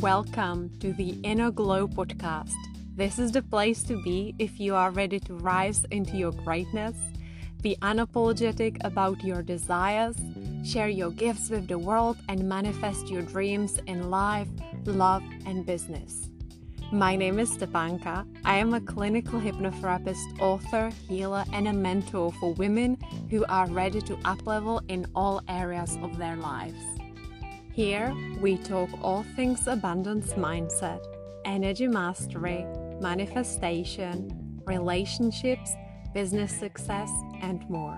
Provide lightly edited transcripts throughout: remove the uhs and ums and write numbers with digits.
Welcome to the Inner Glow Podcast. This is the place to be if you are ready to rise into your greatness, be unapologetic about your desires, share your gifts with the world, and manifest your dreams in life, love, and business. My name is Stepanka. I am a clinical hypnotherapist, author, healer, and a mentor for women who are ready to uplevel in all areas of their lives. Here, we talk all things abundance mindset, energy mastery, manifestation, relationships, business success, and more.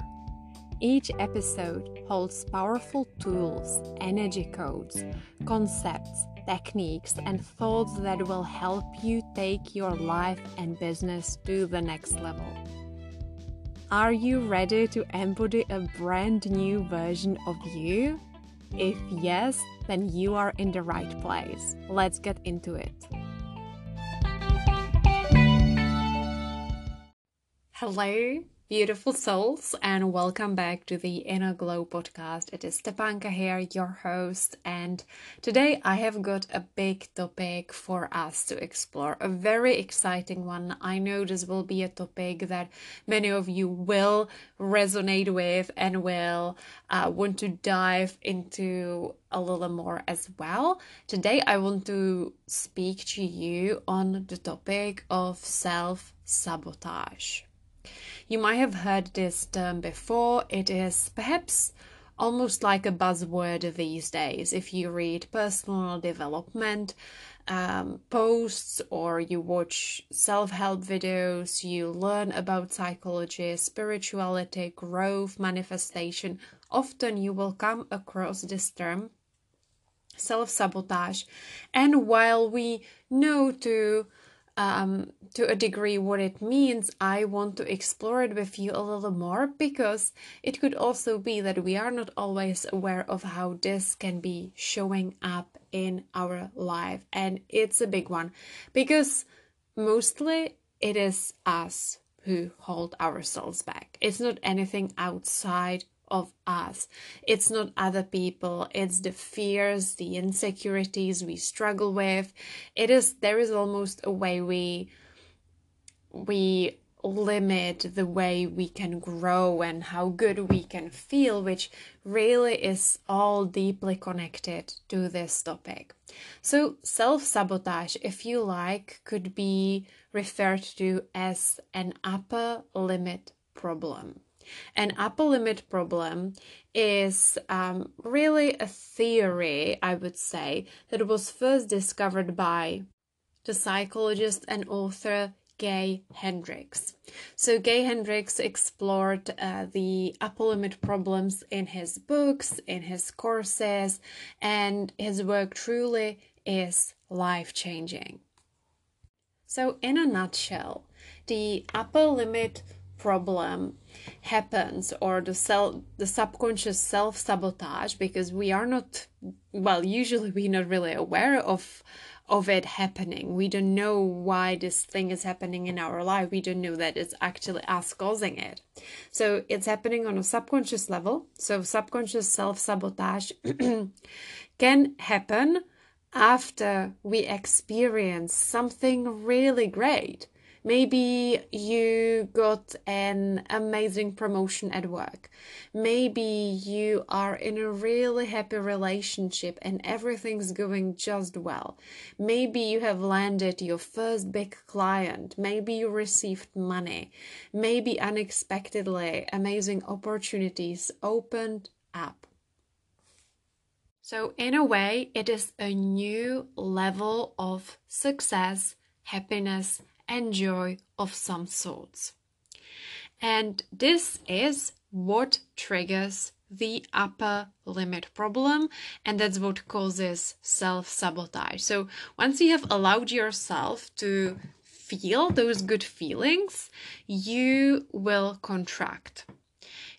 Each episode holds powerful tools, energy codes, concepts, techniques, and thoughts that will help you take your life and business to the next level. Are you ready to embody a brand new version of you? If yes, then you are in the right place. Let's get into it. Hello, beautiful souls, and welcome back to the Inner Glow Podcast. It is Stepanka here, your host, and today I have got a big topic for us to explore, a very exciting one. I know this will be a topic that many of you will resonate with and will want to dive into a little more as well. Today I want to speak to you on the topic of self-sabotage. You might have heard this term before. It is perhaps almost like a buzzword these days. If you read personal development posts or you watch self-help videos, you learn about psychology, spirituality, growth, manifestation. Often you will come across this term, self-sabotage. And while we know to a degree what it means, I want to explore it with you a little more, because it could also be that we are not always aware of how this can be showing up in our life. And it's a big one, because mostly it is us who hold ourselves back. It's not anything outside of us. It's not other people. It's the fears, the insecurities we struggle with. There is almost a way we limit the way we can grow and how good we can feel, which really is all deeply connected to this topic. So self-sabotage, if you like, could be referred to as an upper limit problem. An upper limit problem is really a theory, I would say, that was first discovered by the psychologist and author Gay Hendricks. So Gay Hendricks explored the upper limit problems in his books, in his courses, and his work truly is life-changing. So in a nutshell, the upper limit problem happens, or the subconscious self-sabotage, because we are not, usually we're not really aware of it happening. We don't know why this thing is happening in our life. We don't know that it's actually us causing it. So it's happening on a subconscious level. So subconscious self-sabotage can happen after we experience something really great. Maybe you got an amazing promotion at work. Maybe you are in a really happy relationship and everything's going just well. Maybe you have landed your first big client. Maybe you received money. Maybe unexpectedly amazing opportunities opened up. So in a way, it is a new level of success, happiness, and joy of some sorts. And this is what triggers the upper limit problem, and that's what causes self-sabotage. So once you have allowed yourself to feel those good feelings, you will contract.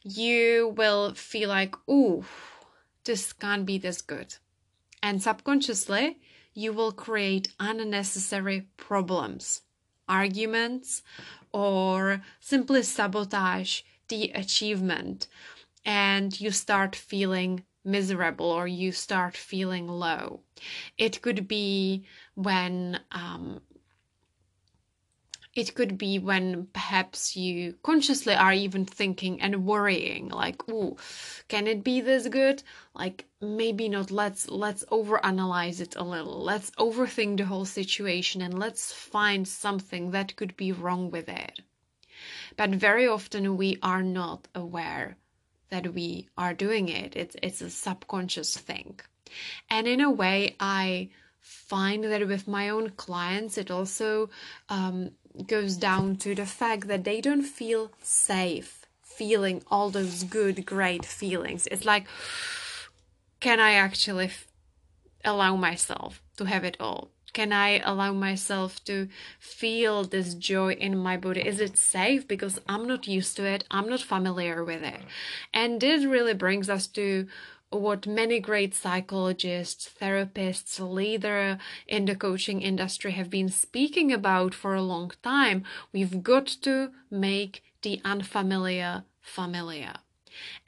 You will feel like, ooh, this can't be this good. And subconsciously, you will create unnecessary problems, arguments, or simply sabotage the achievement, and you start feeling miserable or you start feeling low. It could be when perhaps you consciously are even thinking and worrying, like, "Ooh, can it be this good? Like, maybe not. Let's overanalyze it a little. Let's overthink the whole situation and let's find something that could be wrong with it." But very often we are not aware that we are doing it. It's a subconscious thing. And in a way, I find that with my own clients, it also goes down to the fact that they don't feel safe feeling all those good, great feelings. It's like, can I actually allow myself to have it all? Can I allow myself to feel this joy in my body? Is it safe? Because I'm not used to it. I'm not familiar with it. And this really brings us to what many great psychologists, therapists, leaders in the coaching industry have been speaking about for a long time. We've got to make the unfamiliar familiar.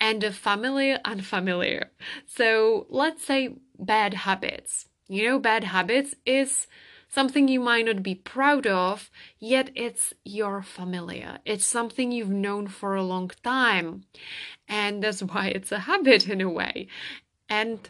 And the familiar unfamiliar. So let's say bad habits. You know, bad habits is something you might not be proud of, yet it's your familiar. It's something you've known for a long time. And that's why it's a habit in a way. And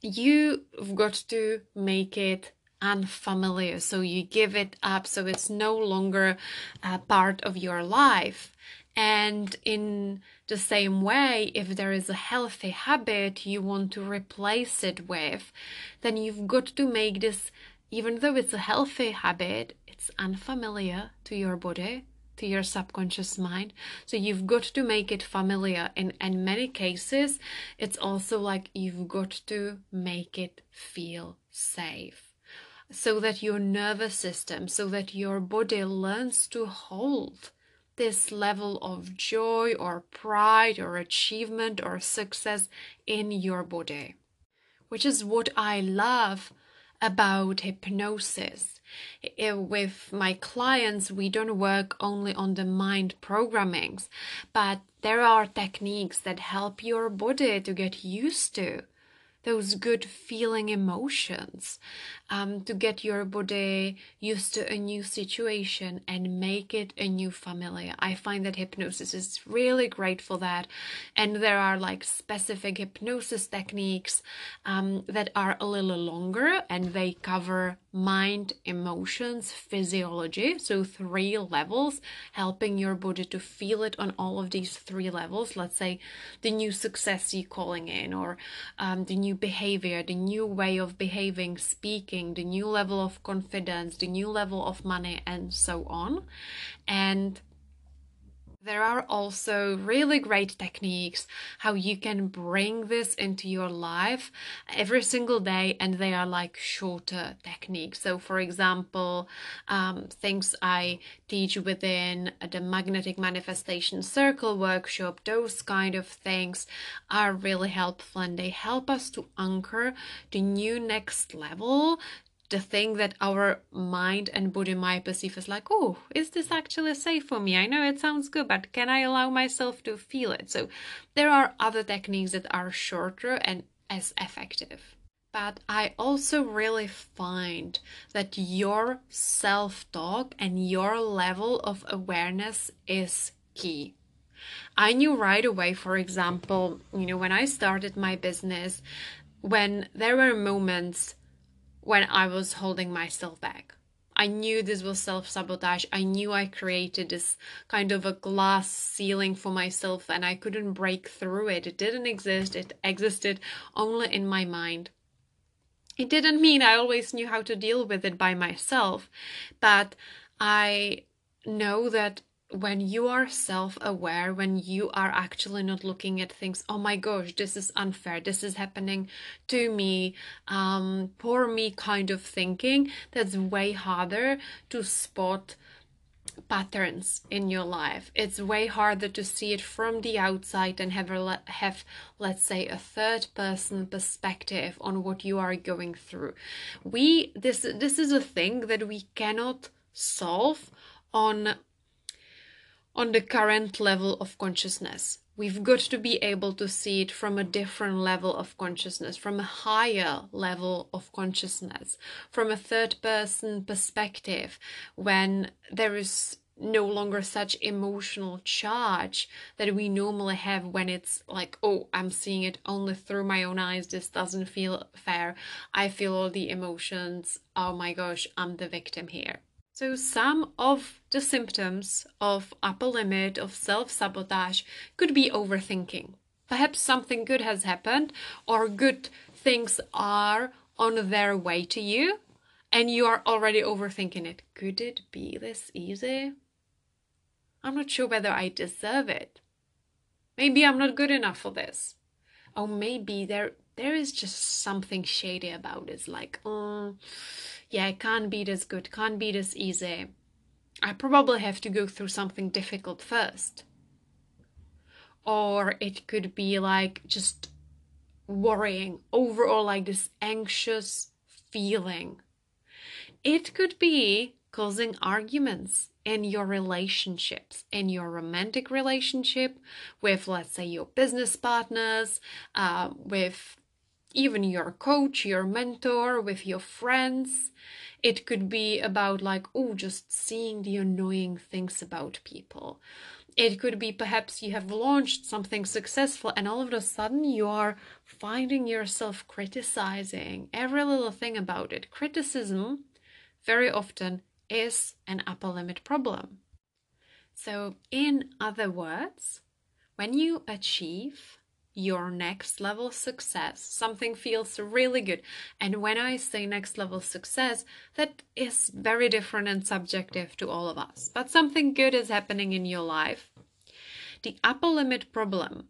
you've got to make it unfamiliar. So you give it up. So it's no longer a part of your life. And in the same way, if there is a healthy habit you want to replace it with, then you've got to make this, even though it's a healthy habit, it's unfamiliar to your body, to your subconscious mind. So you've got to make it familiar. In many cases, it's also like you've got to make it feel safe, so that your nervous system, so that your body learns to hold this level of joy or pride or achievement or success in your body, which is what I love about hypnosis. With my clients, we don't work only on the mind programmings, but there are techniques that help your body to get used to those good feeling emotions, to get your body used to a new situation and make it a new familiar. I find that hypnosis is really great for that. And there are like specific hypnosis techniques that are a little longer, and they cover mind, emotions, physiology. So 3 levels, helping your body to feel it on all of these 3 levels. Let's say the new success you're calling in, or the new behavior, the new way of behaving, speaking, the new level of confidence, the new level of money, and so on. And there are also really great techniques how you can bring this into your life every single day, and they are like shorter techniques. So for example, things I teach within the Magnetic Manifestation Circle Workshop, those kind of things are really helpful, and they help us to anchor the new next level, the thing that our mind and body might perceive as like, "Oh, is this actually safe for me? I know it sounds good, but can I allow myself to feel it?" So there are other techniques that are shorter and as effective. But I also really find that your self-talk and your level of awareness is key. I knew right away, for example, you know, when I started my business, when there were moments when I was holding myself back. I knew this was self-sabotage. I knew I created this kind of a glass ceiling for myself and I couldn't break through it. It didn't exist. It existed only in my mind. It didn't mean I always knew how to deal with it by myself, but I know that when you are self-aware, when you are actually not looking at things, "Oh my gosh, this is unfair, this is happening to me, poor me" kind of thinking, that's way harder to spot patterns in your life. It's way harder to see it from the outside and have, let's say, a third person perspective on what you are going through. This is a thing that we cannot solve on the current level of consciousness. We've got to be able to see it from a different level of consciousness, from a higher level of consciousness, from a third person perspective, when there is no longer such emotional charge that we normally have when it's like, oh, I'm seeing it only through my own eyes, this doesn't feel fair, I feel all the emotions, oh my gosh, I'm the victim here. So some of the symptoms of upper limit, of self-sabotage, could be overthinking. Perhaps something good has happened or good things are on their way to you and you are already overthinking it. Could it be this easy? I'm not sure whether I deserve it. Maybe I'm not good enough for this. Or maybe there is just something shady about this, like, yeah, it can't be this good, can't be this easy. I probably have to go through something difficult first. Or it could be like just worrying, overall like this anxious feeling. It could be causing arguments in your relationships, in your romantic relationship, with, let's say, your business partners, with even your coach, your mentor, with your friends. It could be about like, oh, just seeing the annoying things about people. It could be perhaps you have launched something successful and all of a sudden you are finding yourself criticizing every little thing about it. Criticism very often is an upper limit problem. So in other words, when you achieve your next level success, something feels really good. And when I say next level success, that is very different and subjective to all of us. But something good is happening in your life. The upper limit problem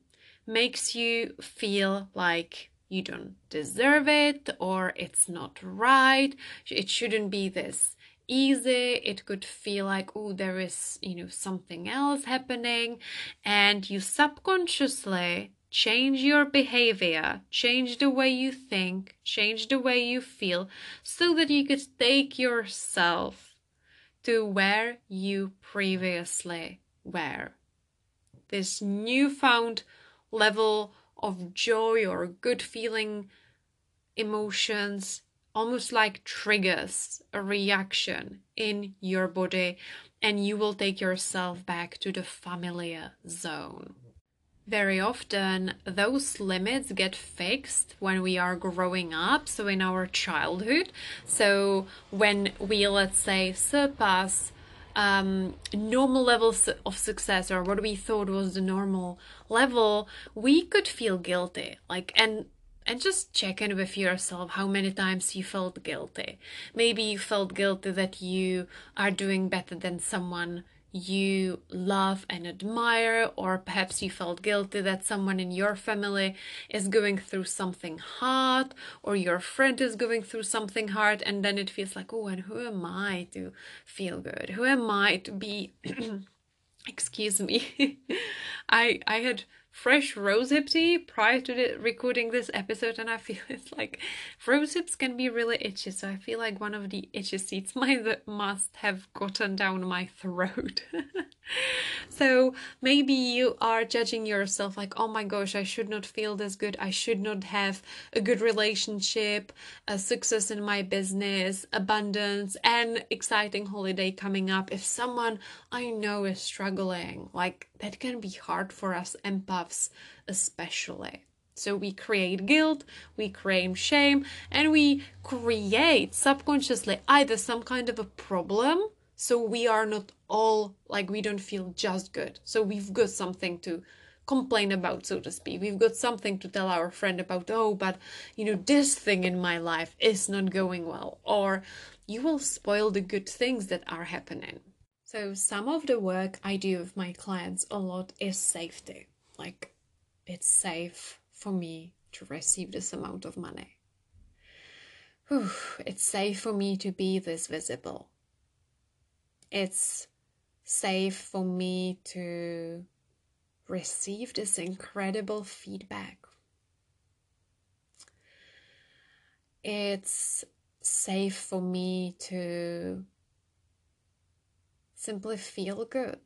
makes you feel like you don't deserve it, or it's not right. It shouldn't be this easy. It could feel like, oh, there is, something else happening. And you subconsciously change your behavior, change the way you think, change the way you feel, so that you could take yourself to where you previously were. This newfound level of joy or good feeling emotions almost like triggers a reaction in your body, and you will take yourself back to the familiar zone. Very often, those limits get fixed when we are growing up, so in our childhood. So when we, let's say, surpass normal levels of success, or what we thought was the normal level, we could feel guilty. And just check in with yourself how many times you felt guilty. Maybe you felt guilty that you are doing better than someone you love and admire, or perhaps you felt guilty that someone in your family is going through something hard, or your friend is going through something hard, and then it feels like, oh, and who am I to feel good? Who am I to be, excuse me, I had fresh rosehip tea prior to recording this episode, and I feel it's like rosehips can be really itchy, so I feel like one of the itchy seeds must have gotten down my throat. So maybe you are judging yourself like, oh my gosh, I should not feel this good, I should not have a good relationship, a success in my business, abundance, and exciting holiday coming up. If someone I know is struggling, like that can be hard for us empaths, especially. So we create guilt, we create shame, and we create subconsciously either some kind of a problem, so we are not all like, we don't feel just good. So we've got something to complain about, so to speak. We've got something to tell our friend about, oh, but this thing in my life is not going well, or you will spoil the good things that are happening. So some of the work I do with my clients a lot is safety. Like, it's safe for me to receive this amount of money. Whew, it's safe for me to be this visible. It's safe for me to receive this incredible feedback. It's safe for me to simply feel good.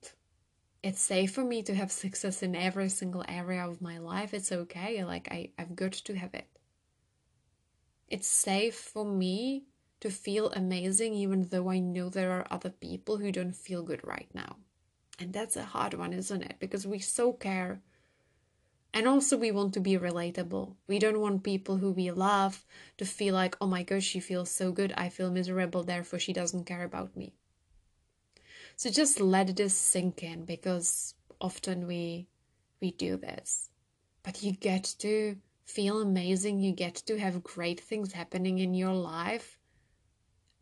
it's safe for me to have success in every single area of my life. It's okay. Like, I'm good to have it. It's safe for me to feel amazing, even though I know there are other people who don't feel good right now. And that's a hard one, isn't it? Because we so care. And also we want to be relatable. We don't want people who we love to feel like, oh my gosh, she feels so good. I feel miserable. Therefore, she doesn't care about me. So just let this sink in, because often we do this. But you get to feel amazing. You get to have great things happening in your life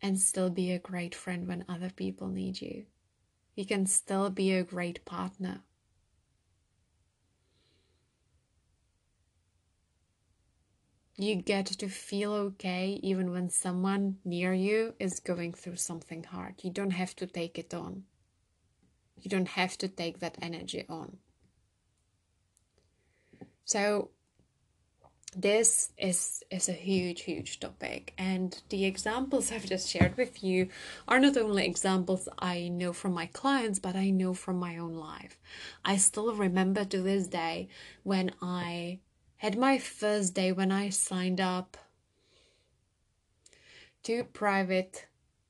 and still be a great friend when other people need you. You can still be a great partner. You get to feel okay even when someone near you is going through something hard. You don't have to take it on. You don't have to take that energy on. So this is a huge, huge topic. And the examples I've just shared with you are not only examples I know from my clients, but I know from my own life. I still remember to this day when I had my first day when I signed up to private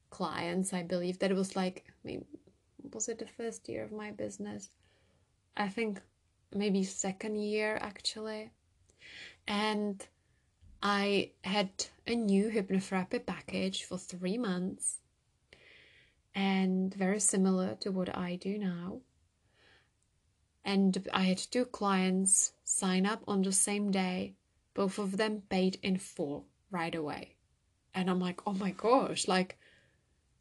clients. I believe that it was like, maybe, was it the first year of my business? I think maybe second year actually. And I had a new hypnotherapy package for 3 months, and very similar to what I do now. And I had 2 clients sign up on the same day. Both of them paid in full right away. And I'm like, oh my gosh, like,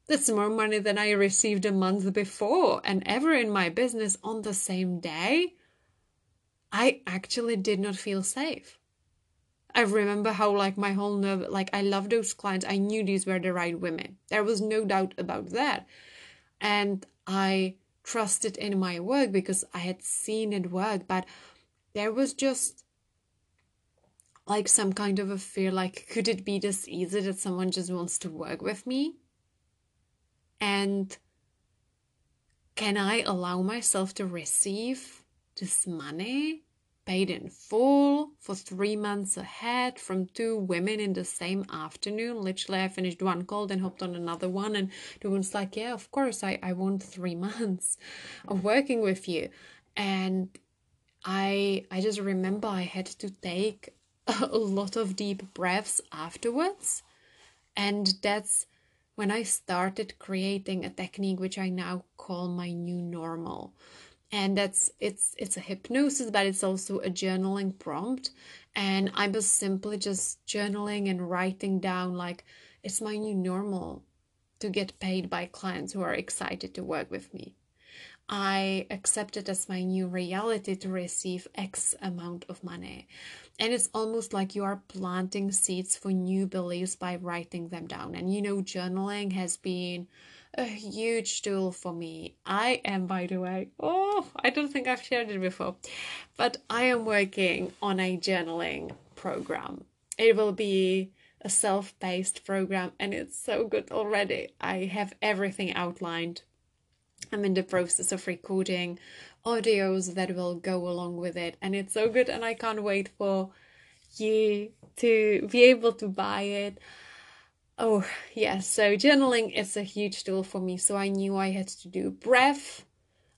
that's more money than I received a month before. And ever in my business on the same day, I actually did not feel safe. I remember how, like, my whole nerve, like, I love those clients. I knew these were the right women. There was no doubt about that. And I trusted in my work because I had seen it work, but there was just like some kind of a fear, like, could it be this easy that someone just wants to work with me? And can I allow myself to receive this money paid in full for 3 months ahead from 2 women in the same afternoon? Literally, I finished one call, then hopped on another one, and the one's like, yeah, of course, I want 3 months of working with you. And I just remember I had to take a lot of deep breaths afterwards. And that's when I started creating a technique which I now call my new normal. And it's a hypnosis, but it's also a journaling prompt. And I was simply just journaling and writing down, like, it's my new normal to get paid by clients who are excited to work with me. I accept it as my new reality to receive X amount of money. And it's almost like you are planting seeds for new beliefs by writing them down. And, you know, journaling has been a huge tool for me. I am, by the way, I don't think I've shared it before, but I am working on a journaling program. It will be a self-paced program, and it's so good already. I have everything outlined. I'm in the process of recording audios that will go along with it, and it's so good, and I can't wait for you to be able to buy it. Oh, yes. So journaling is a huge tool for me. So I knew I had to do breath.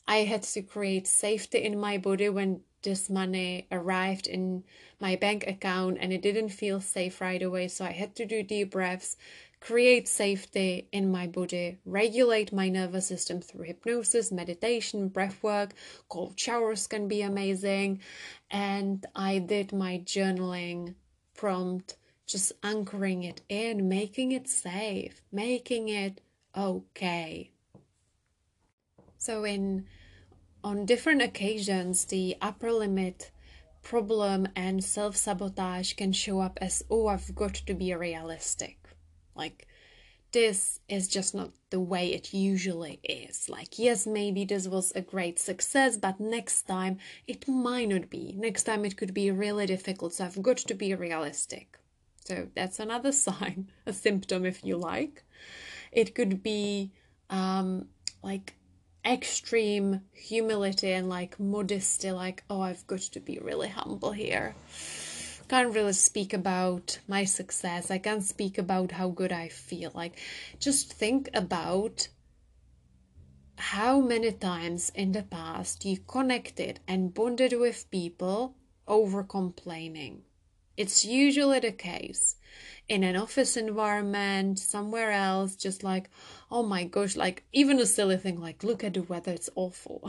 I had to create safety in my body when this money arrived in my bank account and it didn't feel safe right away. So I had to do deep breaths, create safety in my body, regulate my nervous system through hypnosis, meditation, breath work. Cold showers can be amazing. And I did my journaling prompt, just anchoring it in, making it safe, making it okay. So on different occasions, the upper limit problem and self-sabotage can show up as, oh, I've got to be realistic. Like, this is just not the way it usually is. Like, yes, maybe this was a great success, but next time it might not be. Next time it could be really difficult, so I've got to be realistic. So that's another sign, a symptom if you like. It could be like extreme humility and like modesty, like, oh, I've got to be really humble here. Can't really speak about my success. I can't speak about how good I feel. Like, just think about how many times in the past you connected and bonded with people over complaining. It's usually the case in an office environment, somewhere else, just like, oh my gosh, like even a silly thing like, look at the weather, it's awful.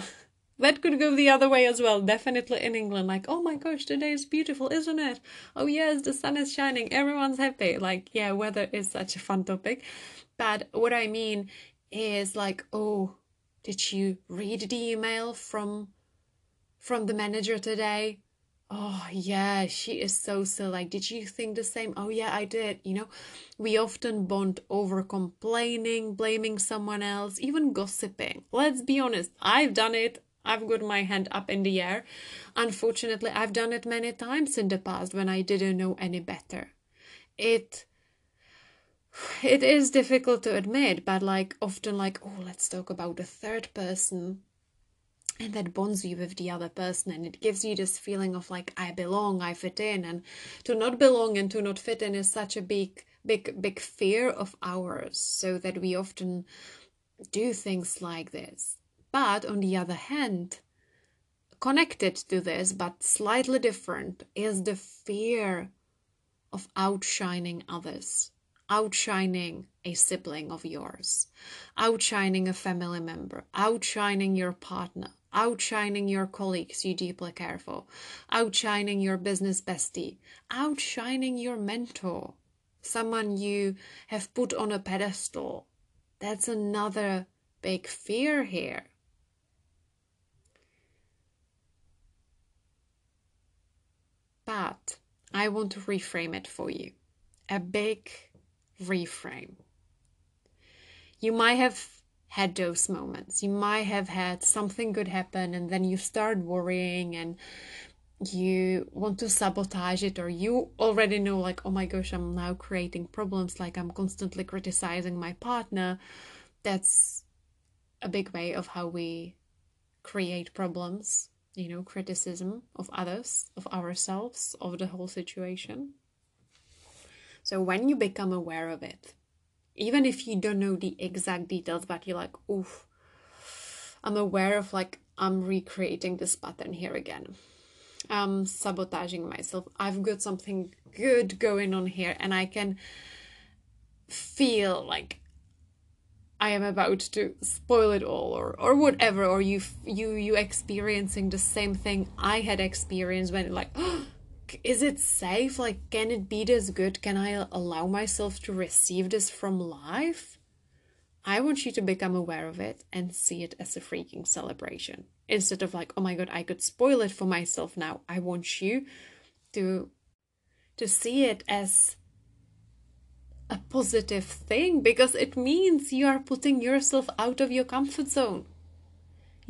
That could go the other way as well, definitely in England, like, oh my gosh, today is beautiful, isn't it? Oh yes, the sun is shining, everyone's happy. Like, yeah, weather is such a fun topic. But what I mean is like, oh, did you read the email from the manager today? Oh yeah, she is so silly. Like, did you think the same? Oh yeah, I did. You know, we often bond over complaining, blaming someone else, even gossiping. Let's be honest, I've done it. I've got my hand up in the air. Unfortunately, I've done it many times in the past when I didn't know any better. It is difficult to admit, but like often like, oh, let's talk about the third person. And that bonds you with the other person and it gives you this feeling of like, I belong, I fit in. And to not belong and to not fit in is such a big fear of ours. So that we often do things like this. But on the other hand, connected to this, but slightly different, is the fear of outshining others. Outshining a sibling of yours, outshining a family member, outshining your partner, outshining your colleagues you deeply care for, outshining your business bestie, outshining your mentor, someone you have put on a pedestal. That's another big fear here. But I want to reframe it for you. A big reframe. You might have had those moments. You might have had something good happen and then you start worrying and you want to sabotage it, or you already know like, oh my gosh, I'm now creating problems. Like I'm constantly criticizing my partner. That's a big way of how we create problems, you know, criticism of others, of ourselves, of the whole situation. So when you become aware of it, even if you don't know the exact details, but you're like, oof, I'm aware of like, I'm recreating this pattern here again. I'm sabotaging myself. I've got something good going on here and I can feel like I am about to spoil it all or whatever. Or you experiencing the same thing I had experienced when like, oh, is it safe? Like, can it be this good? Can I allow myself to receive this from life? I want you to become aware of it and see it as a freaking celebration. Instead of like, oh my God, I could spoil it for myself now. I want you to see it as a positive thing, because it means you are putting yourself out of your comfort zone.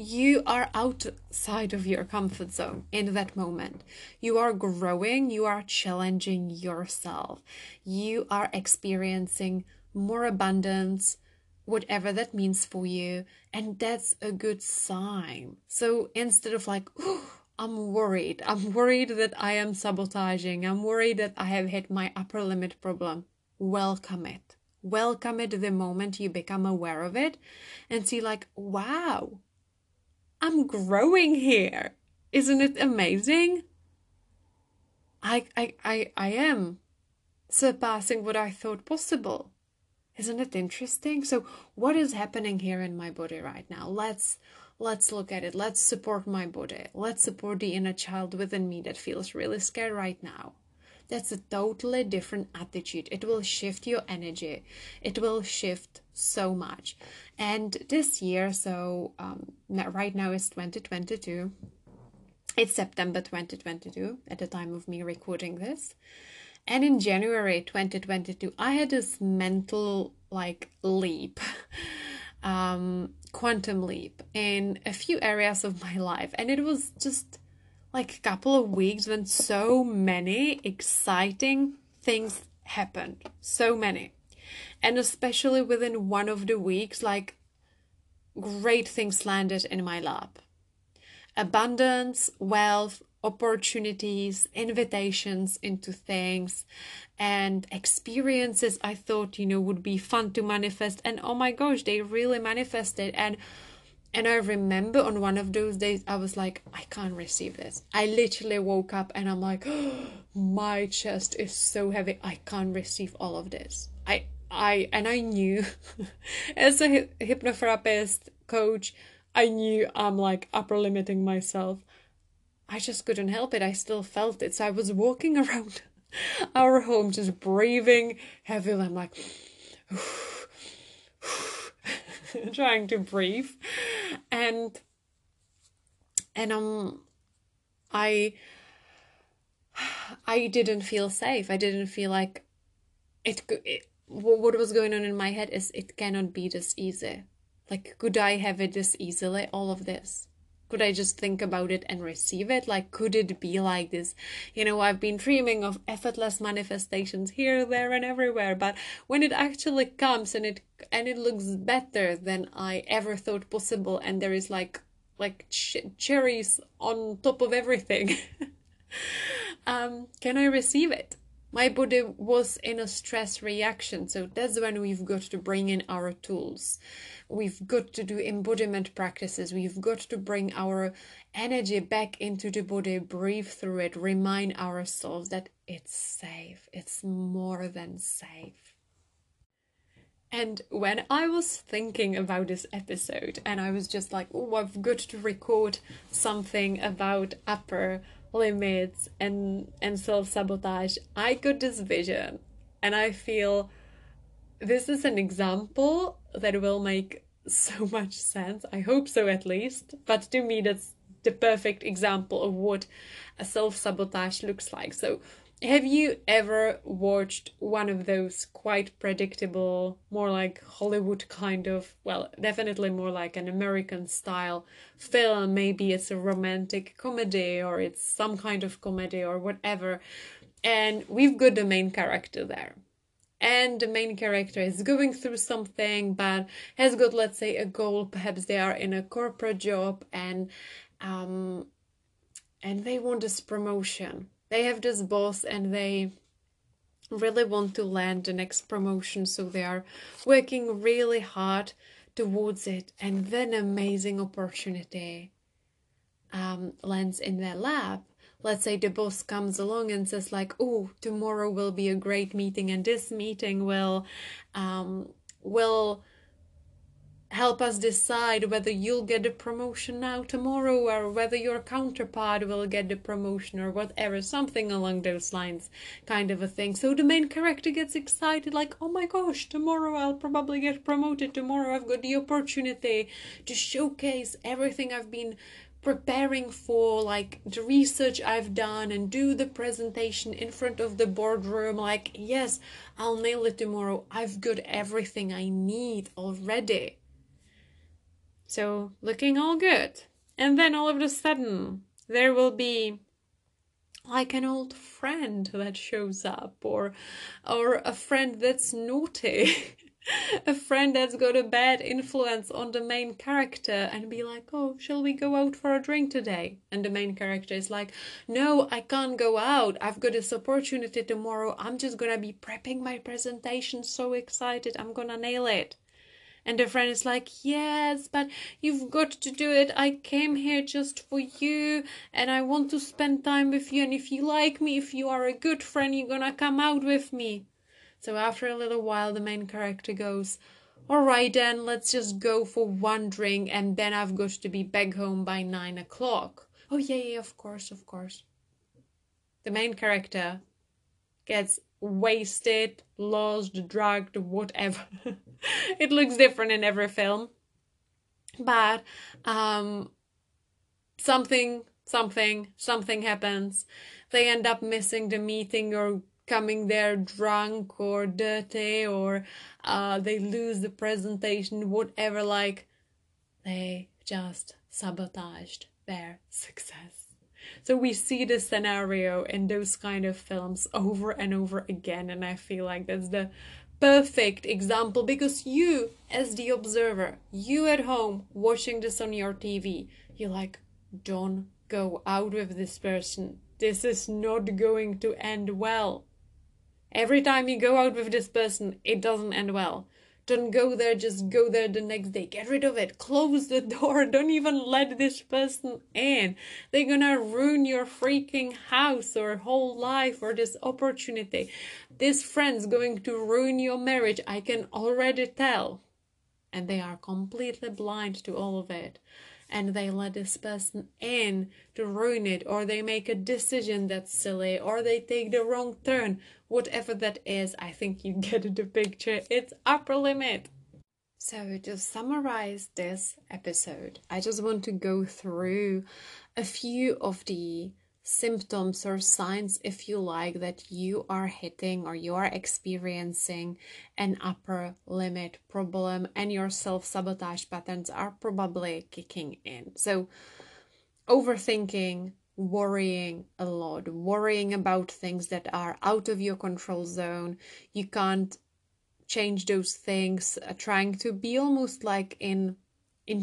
You are outside of your comfort zone in that moment. You are growing, you are challenging yourself. You are experiencing more abundance, whatever that means for you. And that's a good sign. So instead of like, oh, I'm worried that I am sabotaging, I'm worried that I have hit my upper limit problem, welcome it. Welcome it the moment you become aware of it and see like, wow, I'm growing here. Isn't it amazing? I am surpassing what I thought possible. Isn't it interesting? So what is happening here in my body right now? Let's look at it. Let's support my body. Let's support the inner child within me that feels really scared right now. That's a totally different attitude. It will shift your energy. It will shift so much. And this year, so right now is 2022. It's September 2022 at the time of me recording this. And in January 2022, I had this mental like leap, quantum leap in a few areas of my life. And it was just like a couple of weeks when so many exciting things happened. So many. And especially within one of the weeks, like great things landed in my lap. Abundance, wealth, opportunities, invitations into things and experiences I thought, would be fun to manifest. And oh my gosh, they really manifested. And I remember on one of those days, I was like, I can't receive this. I literally woke up and I'm like, oh, my chest is so heavy. I can't receive all of this. I knew as a hypnotherapist coach, I knew I'm like upper limiting myself. I just couldn't help it. I still felt it. So I was walking around our home, just breathing heavily. I'm like, trying to breathe. And I didn't feel safe. I didn't feel like what was going on in my head is it cannot be this easy. Like, could I have it this easily? All of this. Could I just think about it and receive it? Like, could it be like this? I've been dreaming of effortless manifestations here, there, and everywhere. But when it actually comes and it looks better than I ever thought possible, and there is like cherries on top of everything, can I receive it? My body was in a stress reaction. So that's when we've got to bring in our tools. We've got to do embodiment practices. We've got to bring our energy back into the body, breathe through it, remind ourselves that it's safe. It's more than safe. And when I was thinking about this episode and I was just like, oh, I've got to record something about upper limits and self-sabotage, I got this vision, and I feel this is an example that will make so much sense. I hope so, at least. But to me, that's the perfect example of what a self-sabotage looks like. So have you ever watched one of those quite predictable, more like Hollywood kind of, well, definitely more like an American style film? Maybe it's a romantic comedy or it's some kind of comedy or whatever. And we've got the main character there. And the main character is going through something, but has got, let's say, a goal. Perhaps they are in a corporate job and they want this promotion. They have this boss and they really want to land the next promotion. So they are working really hard towards it. And then an amazing opportunity lands in their lap. Let's say the boss comes along and says like, oh, tomorrow will be a great meeting. And this meeting will help us decide whether you'll get the promotion now tomorrow or whether your counterpart will get the promotion or whatever, something along those lines kind of a thing. So the main character gets excited like, oh my gosh, tomorrow I'll probably get promoted. Tomorrow I've got the opportunity to showcase everything I've been preparing for, like the research I've done, and do the presentation in front of the boardroom. Like, yes, I'll nail it tomorrow. I've got everything I need already. So looking all good. And then all of a sudden there will be like an old friend that shows up or a friend that's naughty, a friend that's got a bad influence on the main character, and be like, oh, shall we go out for a drink today? And the main character is like, no, I can't go out. I've got this opportunity tomorrow. I'm just going to be prepping my presentation. So excited. I'm going to nail it. And the friend is like, yes, but you've got to do it. I came here just for you and I want to spend time with you. And if you like me, if you are a good friend, you're going to come out with me. So after a little while, the main character goes, all right, then let's just go for one drink. And then I've got to be back home by 9 o'clock. Oh, yeah, of course, of course. The main character gets wasted, lost, drugged, whatever. It looks different in every film, but something happens. They end up missing the meeting or coming there drunk or dirty, or they lose the presentation, whatever. Like, they just sabotaged their success. So we see this scenario in those kind of films over and over again, and I feel like that's the perfect example, because you as the observer, you at home watching this on your TV, you're like, don't go out with this person. This is not going to end well. Every time you go out with this person, it doesn't end well. Don't go there, just go there the next day. Get rid of it. Close the door. Don't even let this person in. They're gonna ruin your freaking house or whole life or this opportunity. This friend's going to ruin your marriage. I can already tell. And they are completely blind to all of it. And they let this person in to ruin it, or they make a decision that's silly, or they take the wrong turn. Whatever that is, I think you get the picture. It's upper limit. So to summarize this episode, I just want to go through a few of the symptoms or signs, if you like, that you are hitting or you are experiencing an upper limit problem and your self-sabotage patterns are probably kicking in. So overthinking, worrying a lot, worrying about things that are out of your control zone. You can't change those things, trying to be almost like in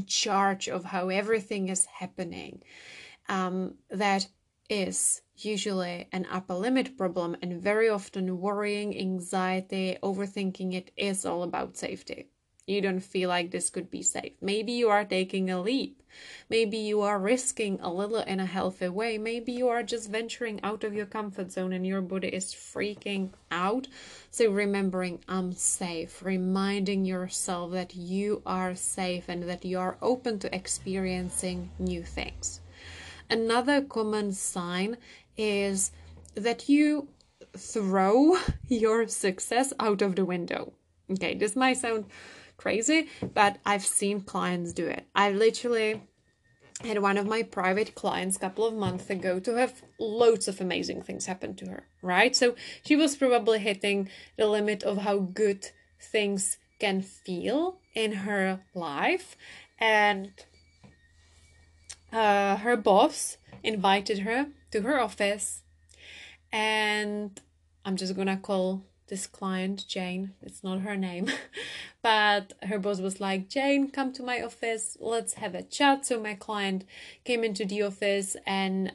charge of how everything is happening. That is usually an upper limit problem, and very often worrying, anxiety, overthinking it is all about safety. You don't feel like this could be safe. Maybe you are taking a leap. Maybe you are risking a little in a healthy way. Maybe you are just venturing out of your comfort zone and your body is freaking out. So remembering I'm safe, reminding yourself that you are safe and that you are open to experiencing new things. Another common sign is that you throw your success out of the window. Okay, this might sound crazy, but I've seen clients do it. I literally had one of my private clients a couple of months ago to have loads of amazing things happen to her, right? So she was probably hitting the limit of how good things can feel in her life, and her boss invited her to her office, and I'm just gonna call this client Jane, it's not her name, but her boss was like, Jane, come to my office, let's have a chat. So my client came into the office and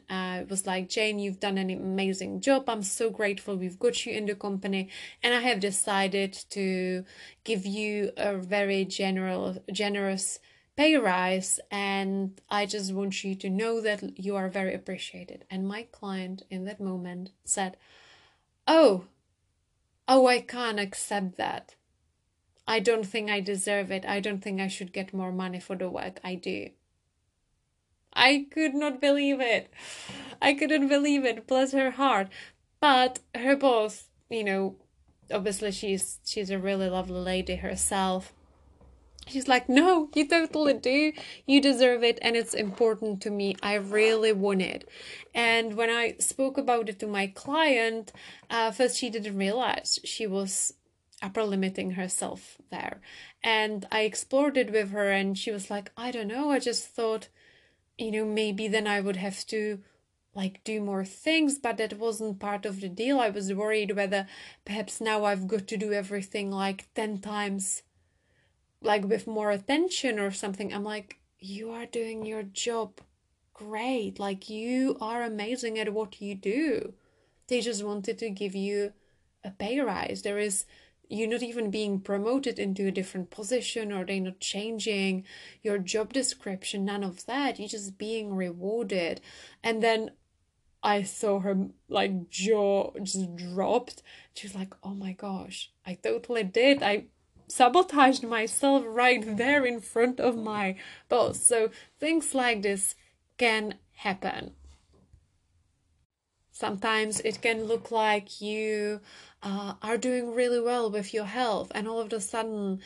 was like, Jane, you've done an amazing job, I'm so grateful we've got you in the company, and I have decided to give you a very generous pay rise, and I just want you to know that you are very appreciated. And my client in that moment said, oh, I can't accept that. I don't think I deserve it. I don't think I should get more money for the work I do. I could not believe it. I couldn't believe it. Bless her heart. But her boss, you know, obviously she's a really lovely lady herself. She's like, no, you totally do. You deserve it. And it's important to me. I really want it. And when I spoke about it to my client, first she didn't realize she was upper limiting herself there. And I explored it with her and she was like, I don't know. I just thought, you know, maybe then I would have to like do more things, but that wasn't part of the deal. I was worried whether perhaps now I've got to do everything like 10 times like with more attention or something. I'm like, you are doing your job great. Like, you are amazing at what you do. They just wanted to give you a pay rise. You're not even being promoted into a different position, or they're not changing your job description. None of that. You're just being rewarded. And then I saw her like jaw just dropped. She's like, oh my gosh, I totally did. I sabotaged myself right there in front of my boss. So things like this can happen. Sometimes it can look like you are doing really well with your health, and all of a sudden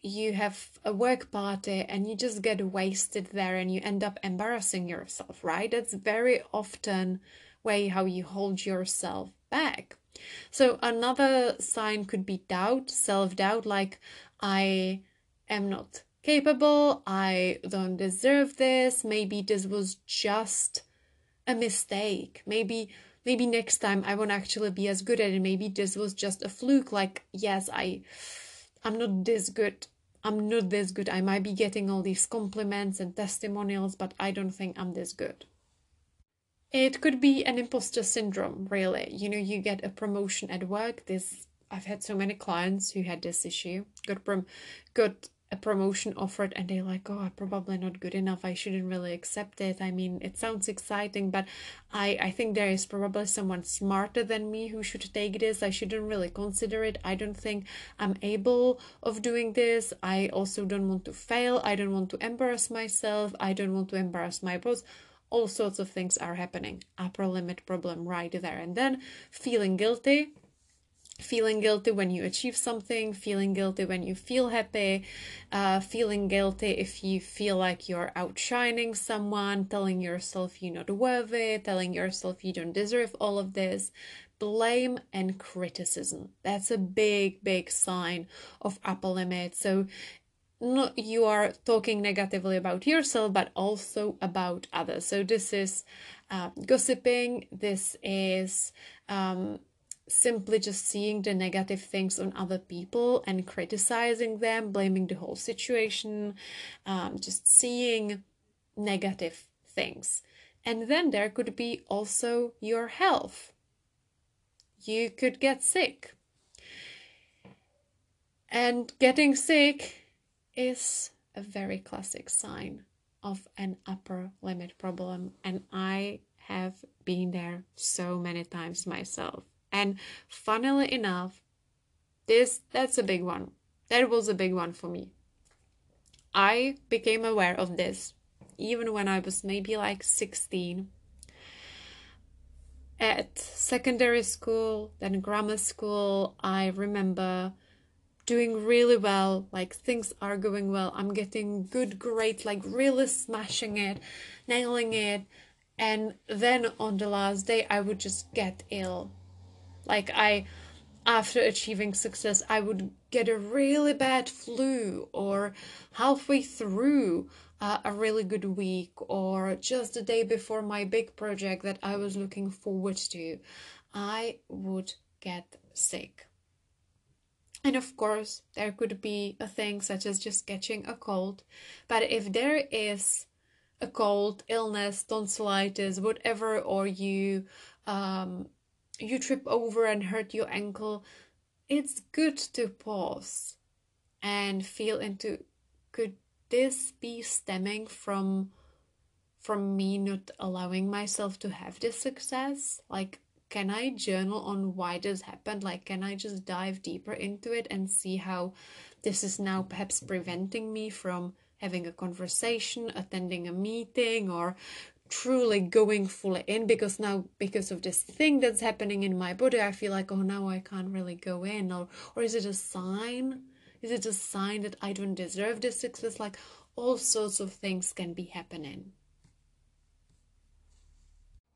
you have a work party and you just get wasted there and you end up embarrassing yourself, right? That's very often way how you hold yourself back. So another sign could be doubt, self-doubt, like I am not capable, I don't deserve this, maybe this was just a mistake, maybe maybe next time I won't actually be as good at it. Maybe this was just a fluke. Like, yes, I'm not this good. I'm not this good. I might be getting all these compliments and testimonials, but I don't think I'm this good. It could be an imposter syndrome, really. You know, you get a promotion at work. I've had so many clients who had this issue, got a promotion offered, and they're like, oh, I'm probably not good enough. I shouldn't really accept it. I mean, it sounds exciting, but I think there is probably someone smarter than me who should take this. I shouldn't really consider it. I don't think I'm able of doing this. I also don't want to fail. I don't want to embarrass myself. I don't want to embarrass my boss. All sorts of things are happening. Upper limit problem right there. And then feeling guilty. Feeling guilty when you achieve something, feeling guilty when you feel happy, feeling guilty if you feel like you're outshining someone, telling yourself you're not worthy, telling yourself you don't deserve all of this. Blame and criticism. That's a big, big sign of upper limit. So not you are talking negatively about yourself, but also about others. So this is gossiping. This is simply just seeing the negative things on other people and criticizing them, blaming the whole situation, just seeing negative things. And then there could be also your health. You could get sick. And getting sick is a very classic sign of an upper limit problem. And I have been there so many times myself. And funnily enough, that's a big one. That was a big one for me. I became aware of this even when I was maybe like 16. At secondary school, then grammar school, I remember doing really well, like things are going well. I'm getting good grades, like really smashing it, nailing it. And then on the last day, I would just get ill. Like after achieving success, I would get a really bad flu, or halfway through a really good week, or just the day before my big project that I was looking forward to, I would get sick. And of course, there could be a thing such as just catching a cold. But if there is a cold, illness, tonsillitis, whatever, or you trip over and hurt your ankle, it's good to pause and feel into, could this be stemming from me not allowing myself to have this success? Like, can I journal on why this happened? Like, can I just dive deeper into it and see how this is now perhaps preventing me from having a conversation, attending a meeting, or truly going fully in? Because now, because of this thing that's happening in my body, I feel like, oh, now I can't really go in, or is it a sign? Is it a sign that I don't deserve this success? Like, all sorts of things can be happening.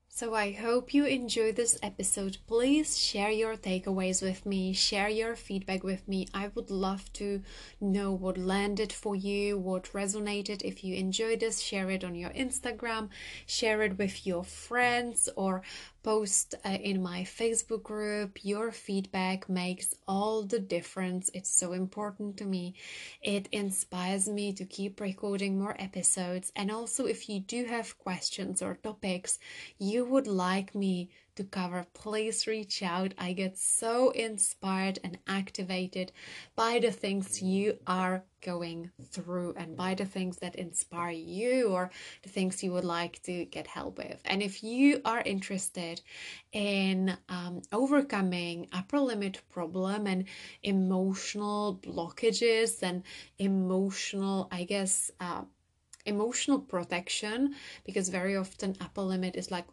So I hope you enjoyed this episode. Please share your takeaways with me. Share your feedback with me. I would love to know what landed for you, what resonated. If you enjoyed this, share it on your Instagram. Share it with your friends, or post in my Facebook group. Your feedback makes all the difference. It's so important to me. It inspires me to keep recording more episodes. And also, if you do have questions or topics you would like me to cover, please reach out. I get so inspired and activated by the things you are going through, and by the things that inspire you, or the things you would like to get help with. And if you are interested in overcoming upper limit problem and emotional blockages and emotional, I guess, emotional protection, because very often upper limit is like,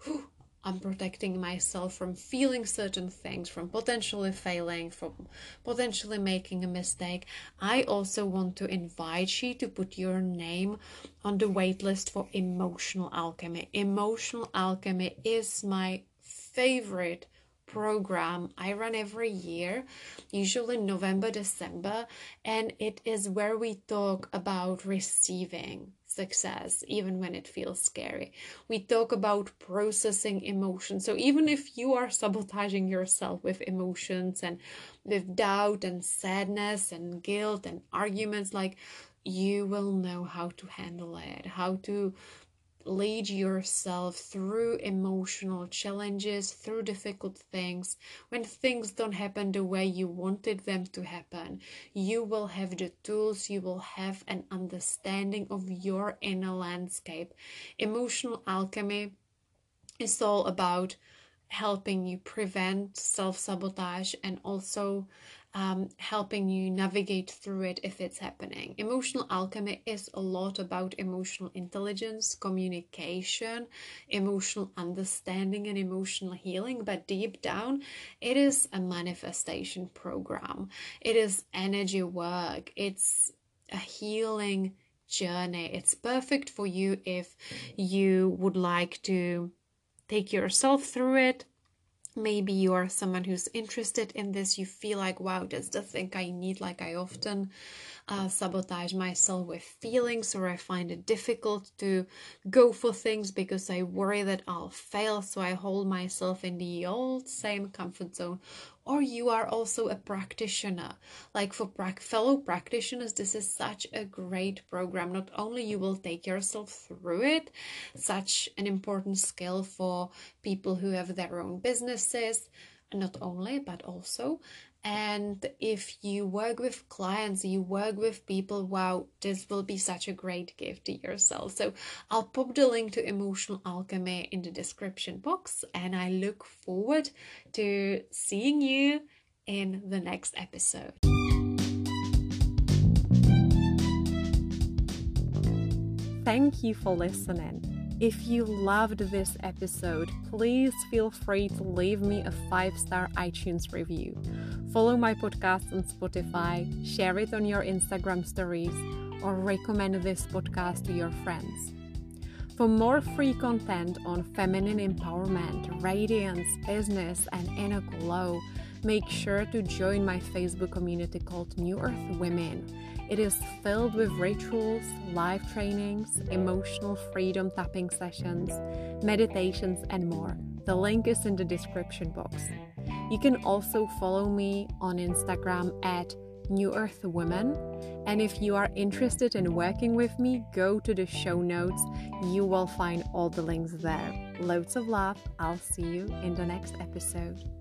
I'm protecting myself from feeling certain things, from potentially failing, from potentially making a mistake. I also want to invite you to put your name on the waitlist for Emotional Alchemy. Emotional Alchemy is my favorite program I run every year, usually November, December, and it is where we talk about receiving success, even when it feels scary. We talk about processing emotions. So even if you are sabotaging yourself with emotions and with doubt and sadness and guilt and arguments, like, you will know how to handle it, how to lead yourself through emotional challenges, through difficult things. When things don't happen the way you wanted them to happen, you will have the tools, you will have an understanding of your inner landscape. Emotional alchemy is all about helping you prevent self-sabotage and also helping you navigate through it if it's happening. Emotional alchemy is a lot about emotional intelligence, communication, emotional understanding, and emotional healing. But deep down, it is a manifestation program. It is energy work. It's a healing journey. It's perfect for you if you would like to take yourself through it. Maybe you are someone who's interested in this. You feel like, wow, that's the thing I need. Like, I often sabotage myself with feelings, or I find it difficult to go for things because I worry that I'll fail. So I hold myself in the old same comfort zone. Or you are also a practitioner. Like, for fellow practitioners, this is such a great program. Not only you will take yourself through it, such an important skill for people who have their own businesses, not only, but also. And if you work with clients, you work with people, wow, this will be such a great gift to yourself. So I'll pop the link to Emotional Alchemy in the description box, and I look forward to seeing you in the next episode. Thank you for listening. If you loved this episode, please feel free to leave me a 5-star iTunes review. Follow my podcast on Spotify, share it on your Instagram stories, or recommend this podcast to your friends. For more free content on feminine empowerment, radiance, business, and inner glow, make sure to join my Facebook community called New Earth Women. It is filled with rituals, live trainings, emotional freedom tapping sessions, meditations, and more. The link is in the description box. You can also follow me on Instagram at New Earth Women. And if you are interested in working with me, go to the show notes. You will find all the links there. Loads of love. I'll see you in the next episode.